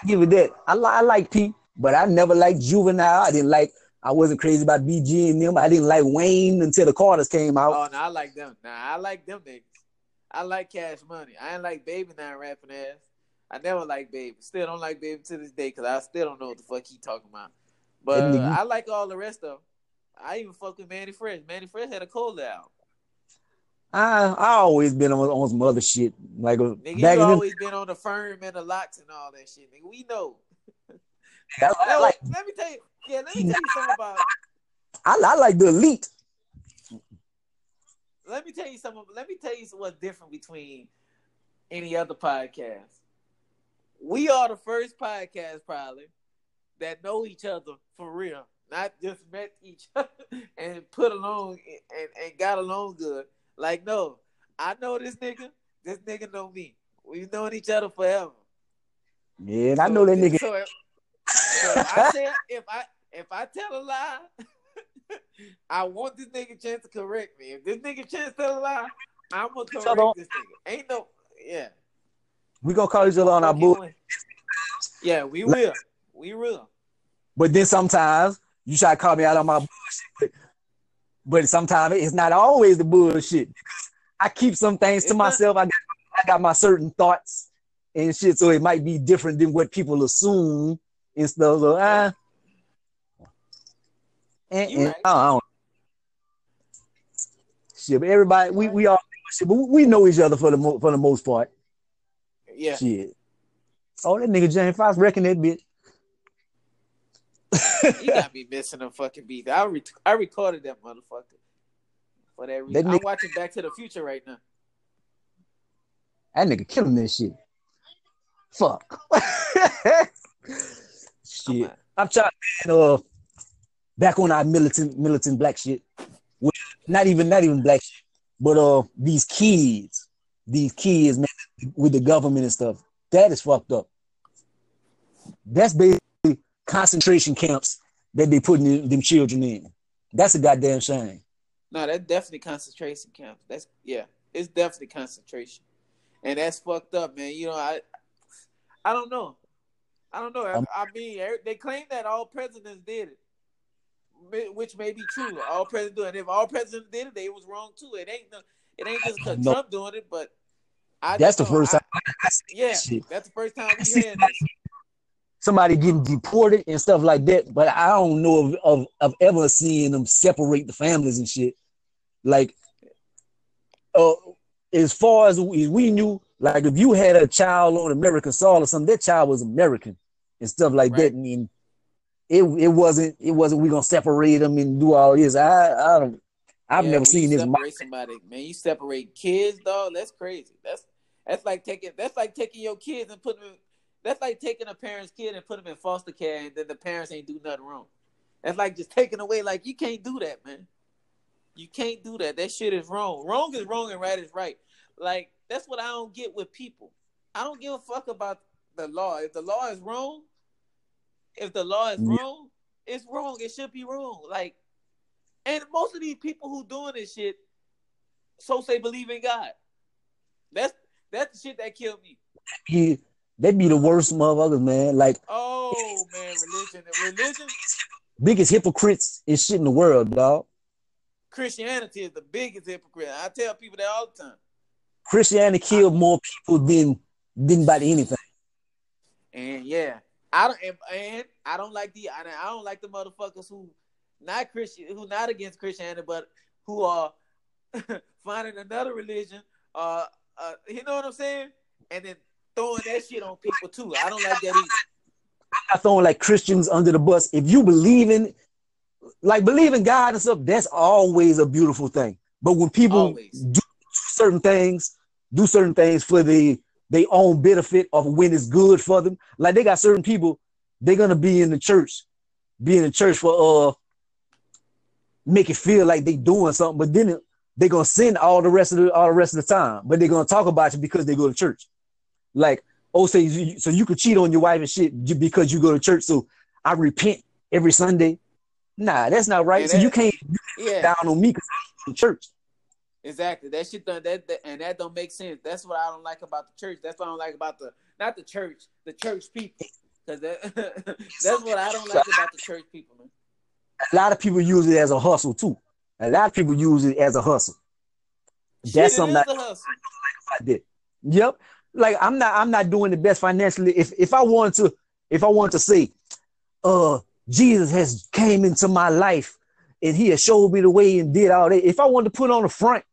give it that. I like P, but I never liked Juvenile. I wasn't crazy about BG and them. I didn't like Wayne until the Carters came out. Oh, no, I like them. Nah, I like them niggas. I like Cash Money. I ain't like Baby now rapping ass. I never liked Baby. Still don't like Baby to this day because I still don't know what the fuck he talking about. But I like all the rest of them. I even fuck with Manny Fresh. Manny Fresh had a cold out. I always been on some other shit. Like, nigga, you always been on the Firm and the Locks and all that shit. Nigga, we know. Let me tell you. Yeah, let me tell you something about. I like the Elite. Let me tell you something. Let me tell you what's different between any other podcast. We are the first podcast probably that know each other for real. Not just met each other and put along and got along good. Like, no, I know this nigga. This nigga know me. We've known each other forever. Yeah, and so, I know that nigga. So if I tell a lie, I want this nigga Chance to correct me. If this nigga Chance tell a lie, I'm gonna correct this nigga. Ain't no, yeah. We gonna call each other on our bullshit. Yeah, we will. We will. But then sometimes you try to call me out on my bullshit. But sometimes it's not always the bullshit. I keep some things to myself. I got my certain thoughts and shit, so it might be different than what people assume and stuff. So I don't. Shit, but everybody, we all shit, but we know each other for the most part. Yeah. Shit. Oh, that nigga James Foxx wrecking that bitch. He got me missing a fucking beat. I recorded that motherfucker for that reason. I'm watching Back to the Future right now. That nigga killing this shit. Fuck. Shit. I'm trying to back on our militant black shit. Not even black shit, but these kids, man, with the government and stuff. That is fucked up. That's basically concentration camps that they putting them children in. That's a goddamn shame. No, that's definitely concentration camps. That's it's definitely concentration, and that's fucked up, man. You know, I don't know. I don't know. I mean, they claim that all presidents did it, which may be true. All presidents do it. If all presidents did it, they was wrong too. It ain't just because Trump doing it, but that's the first time we heard this. Somebody getting deported and stuff like that, but I don't know of ever seeing them separate the families and shit. Like, as far as we knew, like if you had a child on American soil or something, that child was American and stuff like that. I mean, it wasn't we gonna separate them and do all this. I've never seen this. Separate somebody, man. You separate kids, dog. That's crazy. That's like taking your kids and putting them. That's like taking a parent's kid and put them in foster care and then the parents ain't do nothing wrong. That's like just taking away, like, you can't do that, man. You can't do that. That shit is wrong. Wrong is wrong and right is right. Like, that's what I don't get with people. I don't give a fuck about the law. If the law is wrong, it's wrong. It should be wrong. Like, and most of these people who doing this shit, so say believe in God. That's the shit that killed me. Yeah. They be the worst motherfuckers, man. Like, oh man, religion, biggest hypocrites and shit in the world, dog. Christianity is the biggest hypocrite. I tell people that all the time. Christianity killed more people than about anything. And yeah, I don't like the motherfuckers who not Christian, who not against Christianity, but who are finding another religion. You know what I'm saying? And then throwing that shit on people too. I don't like that either. I'm throwing like Christians under the bus. If you believe in God and stuff, that's always a beautiful thing. But when people do certain things for their own benefit of when it's good for them, like they got certain people, they're gonna be in the church for make it feel like they doing something, but then they're gonna sin all the rest of the time. But they're gonna talk about you because they go to church. Like, so you could cheat on your wife and shit because you go to church, so I repent every Sunday. Nah, that's not right. So you can't down on me because I go to church. Exactly. That shit done that, and that don't make sense. That's what I don't like about the church. That's what I don't like about the church people. Because that's what I don't like about the church people, man. A lot of people use it as a hustle, too. That's something that I don't like about that. Yep. Like I'm not doing the best financially. If I wanted to say, Jesus has came into my life and he had showed me the way and did all that. If I wanted to put on a front,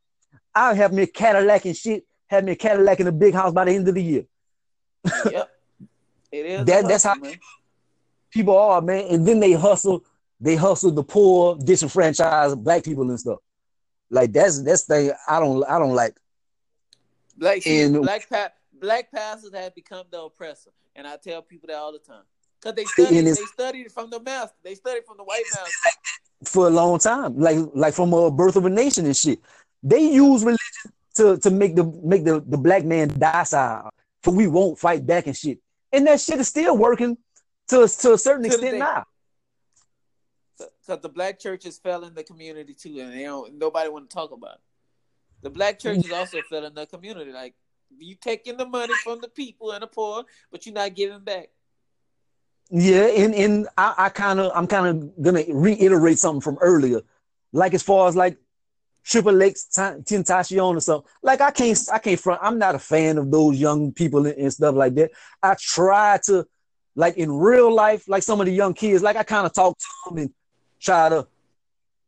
I'd have me a Cadillac and shit, have me a Cadillac in a big house by the end of the year. Yep. It is. That's how people are, man. And then they hustle the poor, disenfranchised black people and stuff. Like that's thing I don't like. Black pastors have become the oppressor, and I tell people that all the time because they studied from the master, they studied from the white master for a long time, like from a Birth of a Nation and shit. They use religion to make the black man docile, for we won't fight back and shit. And that shit is still working to a certain extent now. Because the black churches fell in the community too, and nobody want to talk about it. The black churches also fell in the community. Like, you taking the money from the people and the poor, but you're not giving back. Yeah, and I'm kind of gonna reiterate something from earlier, like as far as like Triple X, Tentacion or something. Like I can't front. I'm not a fan of those young people and stuff like that. I try to, like in real life, like some of the young kids, like I kind of talk to them and try to.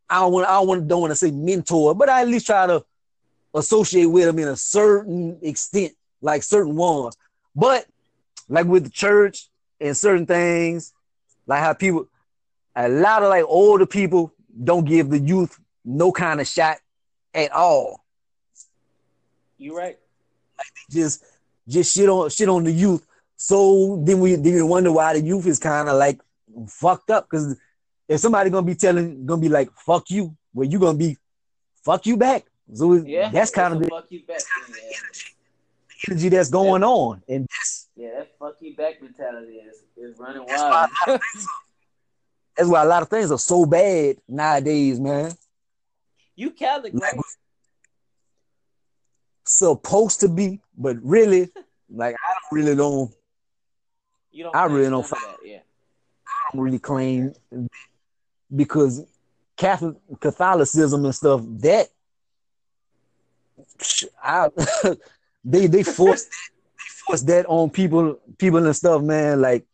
I don't want to say mentor, but I at least try to associate with them in a certain extent, like certain ones. But like with the church and certain things, like how people, a lot of like older people don't give the youth no kind of shot at all. You're right. Like they just shit on the youth. So then we wonder why the youth is kind of like fucked up, because if somebody gonna be like fuck you, well you gonna be fuck you back. So yeah, that's kind of the fuck you back energy that's going on, and that fuck you back mentality is running wild. That's why a lot of things are so bad nowadays, man. You Catholic, like, right? Supposed to be, but really, like I really don't. You don't. I really don't find that. Yeah. I don't really claim, because Catholicism and stuff that. They force that on people and stuff, man. Like,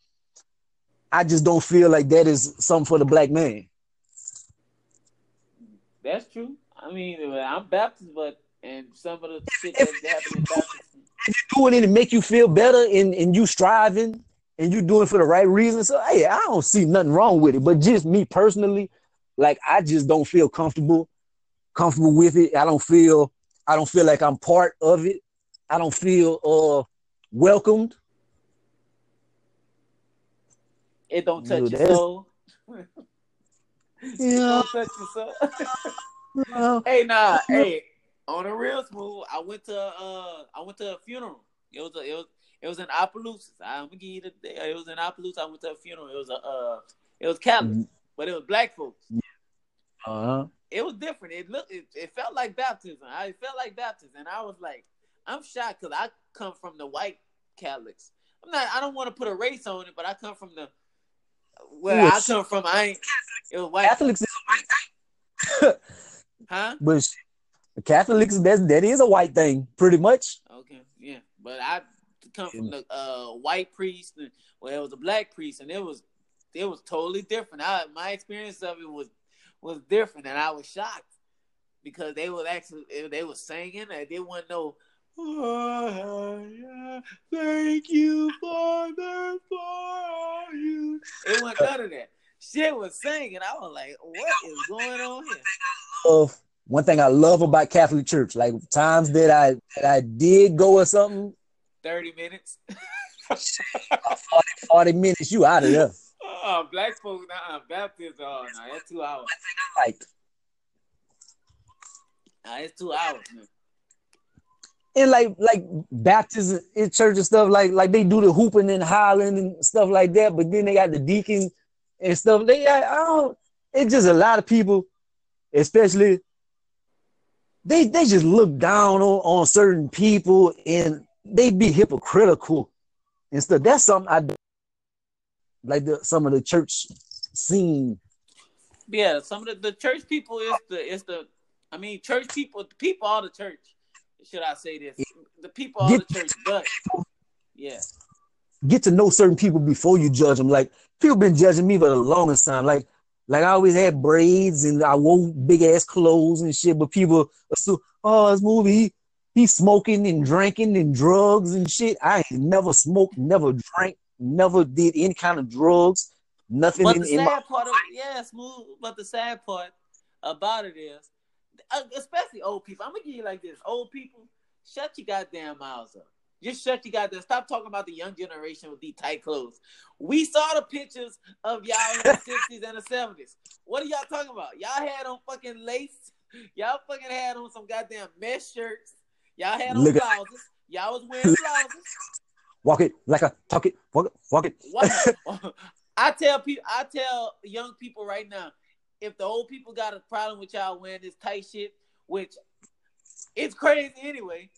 I just don't feel like that is something for the black man. That's true. I mean, I'm Baptist, but and some of the shit that's happening. If you're doing it to make you feel better, and you striving, and you doing it for the right reasons, so hey, I don't see nothing wrong with it. But just me personally, like I just don't feel comfortable with it. I don't feel like I'm part of it. I don't feel welcomed. It don't touch your soul. Yeah. Don't touch your soul. No. Hey, nah. Hey, on a real smooth, I went to a funeral. It was in Opelousas. I'm gonna give you the day. It was in Opelousas. I went to a funeral. It was Catholic, but it was black folks. Yeah. Uh-huh. It was different. It felt like baptism. And I was like, I'm shocked because I come from the white Catholics. I don't want to put a race on it, but I come from I ain't. It was white Catholics. Is a white thing. Huh? But Catholics, that is a white thing, pretty much. Okay, yeah. But I come from the white priest, and it was a black priest, and it was totally different. My experience of it was different, and I was shocked because they were singing and they weren't no thank you Father for all you. It wasn't none of that. Shit was singing. I was like, what is going on here? One thing I love about Catholic Church, like times that I did go or something. 30 minutes. 40 minutes, you out of there. Black folks, Baptists, that's 2 hours. Like, it's 2 hours, man. And like Baptists in church and stuff, like they do the hooping and hollering and stuff like that. But then they got the deacons and stuff. It's just a lot of people, especially. They just look down on certain people, and they be hypocritical and stuff. That's something I do. Like some of the church scene. Yeah, some of the church people church people. The people are the church. Should I say this? The people are the church, but yeah. Get to know certain people before you judge them. Like people been judging me for the longest time. Like Like, I always had braids and I wore big ass clothes and shit, but people assume, oh, this movie, he's smoking and drinking and drugs and shit. I ain't never smoked, never drank, never did any kind of drugs, nothing. But the sad part about it is, especially old people, I'm gonna give you like this: old people, shut your goddamn mouths up. Just shut your goddamn. Stop talking about the young generation with these tight clothes. We saw the pictures of y'all in the 60s and the 70s. What are y'all talking about? Y'all had on fucking lace. Y'all fucking had on some goddamn mesh shirts. Y'all had on blouses. Y'all was wearing blouses. Walk it like a talk it. Walk it. I tell young people right now, if the old people got a problem with y'all wearing this tight shit, which it's crazy anyway,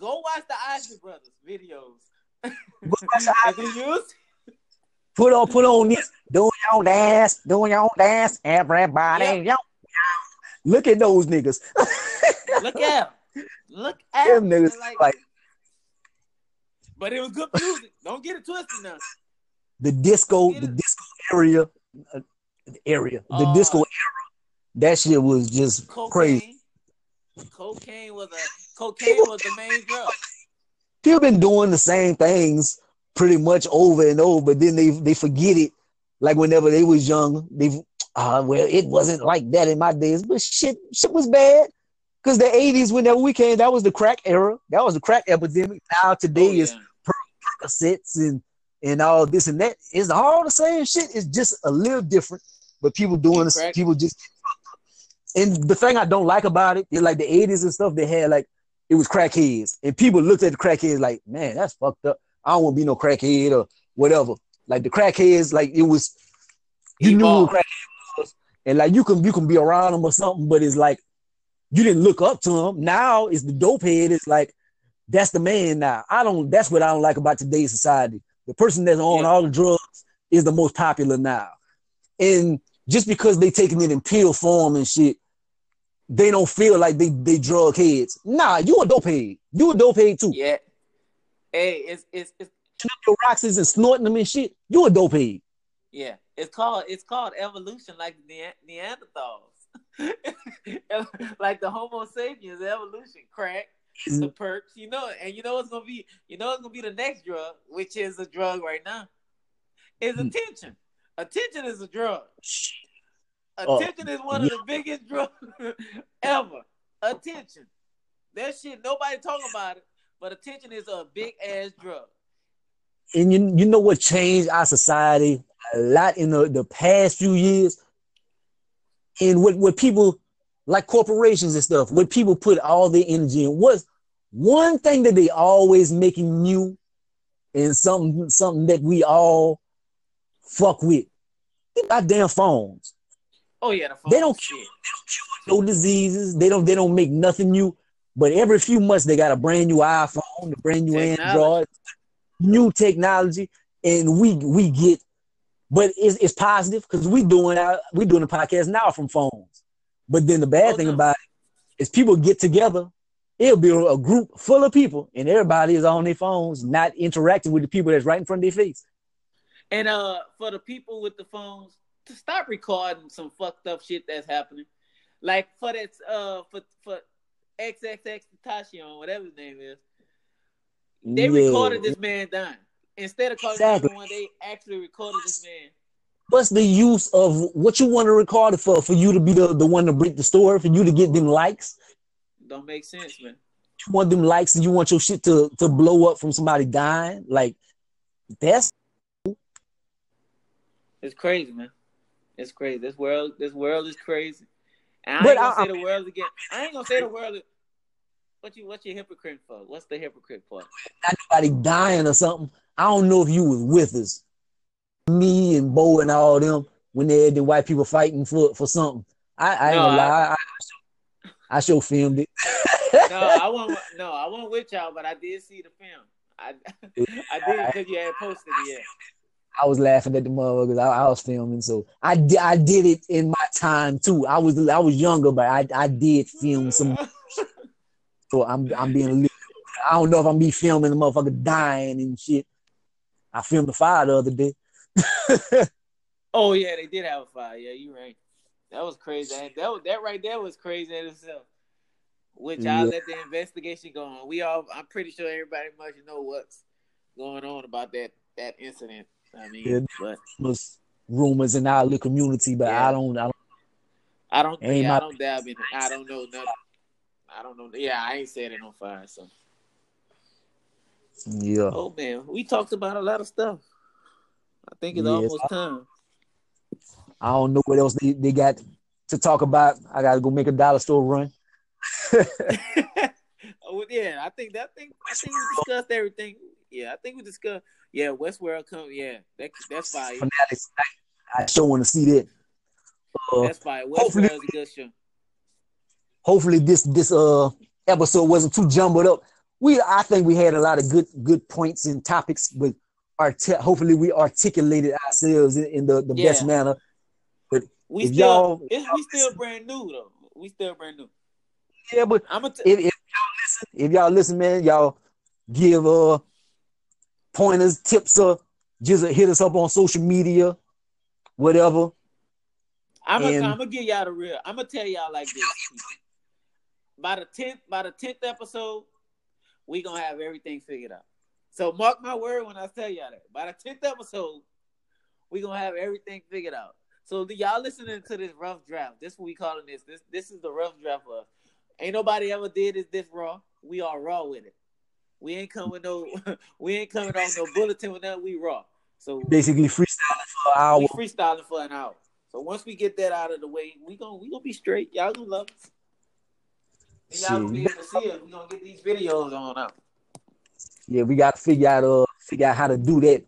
go watch the Isley Brothers videos. Put on this. Doing your dance, everybody. Yep. Look at those niggas. Look at them niggas. Like, but it was good music. Don't get it twisted now. The disco era. That shit was just crazy. Cocaine was the main drug. People been doing the same things pretty much over and over, but then they forget it. Like whenever they was young, well, it wasn't like that in my days, but shit was bad. Cause the 80s, whenever we came, that was the crack era. That was the crack epidemic. Now today is Percocets and all this and that. It's all the same shit. It's just a little different, but people doing this, people just. And the thing I don't like about it is like the 80s and stuff, they had like, it was crackheads. And people looked at the crackheads like, man, that's fucked up. I don't want to be no crackhead or whatever. Like the crackheads, like it was, you knew who crackhead was. And like you can be around them or something, but it's like, you didn't look up to them. Now it's the dope head. It's like, that's the man now. That's what I don't like about today's society. The person that's on all the drugs is the most popular now. And just because they taking it in pill form and shit, they don't feel like they drug heads. Nah, you a dope head. You a dope head too. Yeah. Hey, it's your rocks and snorting them and shit. You a dope head. Yeah. It's called evolution, like Neanderthals. Like the Homo sapiens evolution, crack, the perks, you know. And you know what's gonna be the next drug, which is a drug right now, is attention. Attention is a drug. Attention is one of the biggest drugs ever. Attention. That shit, nobody talking about it, but attention is a big-ass drug. And you know what changed our society a lot in the past few years? And what people, like corporations and stuff, what people put all their energy in. What's one thing that they always making new and something that we all fuck with? They got damn phones. Oh yeah, the phones. They don't cure no diseases. They don't make nothing new. But every few months they got a brand new iPhone, a brand new Android, new technology, and we get. But it's positive because we doing the podcast now from phones. But then the bad thing about it is people get together. It'll be a group full of people, and everybody is on their phones, not interacting with the people that's right in front of their face. And for the people with the phones, to stop recording some fucked up shit that's happening. Like for that for XXXTentacion, whatever his name is, they recorded this man dying. Instead of calling everyone, they actually recorded this man. What's the use of what you want to record it for you to be the one to break the story, for you to get them likes? Don't make sense, man. You want them likes and you want your shit to blow up from somebody dying? Like, that's... It's crazy, man. It's crazy. This world is crazy. And I ain't gonna say the world is... What you hypocrite for? What's the hypocrite for? Not nobody dying or something. I don't know if you was with us. Me and Bo and all them when they had the white people fighting for something. I ain't gonna lie. I sure filmed it. I wasn't with y'all, but I did see the film. I did because you had posted it. Yeah. I was laughing at the motherfuckers. I was filming, so I did it in my time too. I was younger, but I did film some. So I'm being. I don't know if I'm be filming the motherfucker dying and shit. I filmed the fire the other day. Oh yeah, they did have a fight. Yeah, you right. That was crazy. That right there was crazy in itself. Which I'll let the investigation go on. I'm pretty sure everybody must know what's going on about that incident. I mean, but was rumors in our little community, but I don't dab in it. I don't know nothing. I don't know. Yeah, I ain't said it on fire. So yeah. Oh man, we talked about a lot of stuff. I think it's almost time. I don't know what else they got to talk about. I gotta go make a dollar store run. Oh yeah, I think we discussed everything. Yeah, I think we discussed. Yeah, Westworld come. Yeah, that's fire. I sure want to see that. That's fire. Westworld is a good show. Hopefully, this episode wasn't too jumbled up. I think we had a lot of good points and topics, but hopefully we articulated ourselves in the best manner. But we still brand new though. We still brand new. Yeah, but if y'all listen, man, y'all give pointers, tips, just hit us up on social media, whatever. I'm gonna give y'all the real. I'm gonna tell y'all like this. By the tenth episode, we gonna have everything figured out. So mark my word when I tell y'all that. By the 10th episode, we gonna have everything figured out. So y'all listening to this rough draft? This is what we calling this. This is the rough draft of. Ain't nobody ever did this raw. We are raw with it. We ain't coming on no bulletin with nothing. We raw. So basically freestyling for an hour. So once we get that out of the way, we gonna be straight. Y'all gonna love us. And y'all gonna be able to see us. We gonna get these videos on out. Yeah, we gotta figure out how to do that.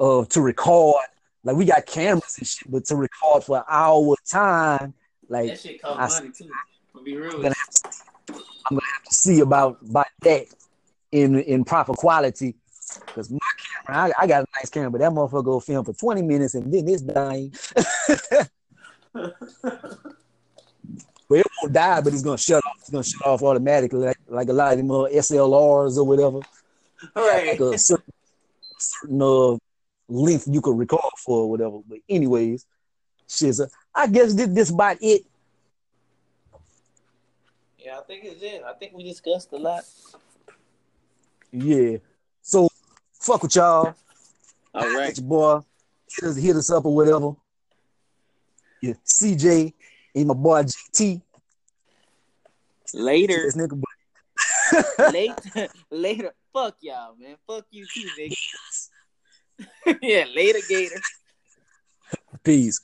To record, like we got cameras and shit, but to record for an hour time, like that shit costs money too. Be real. I'm gonna have to see about that in proper quality, because my camera, I got a nice camera, but that motherfucker will film for 20 minutes and then it's dying. Well, it won't die, but it's gonna shut off. It's gonna shut off automatically, like a lot of them SLRs or whatever. All right, like a certain length you could record for or whatever. But anyways, shit. I guess this about it. Yeah, I think it's it. I think we discussed a lot. Yeah. So, fuck with y'all. All right. Get your boy. Hit us up or whatever. Yeah. CJ and my boy GT. Later. This nigga, buddy. Later. Fuck y'all, man. Fuck you too, nigga. Yeah, later, Gator. Peace.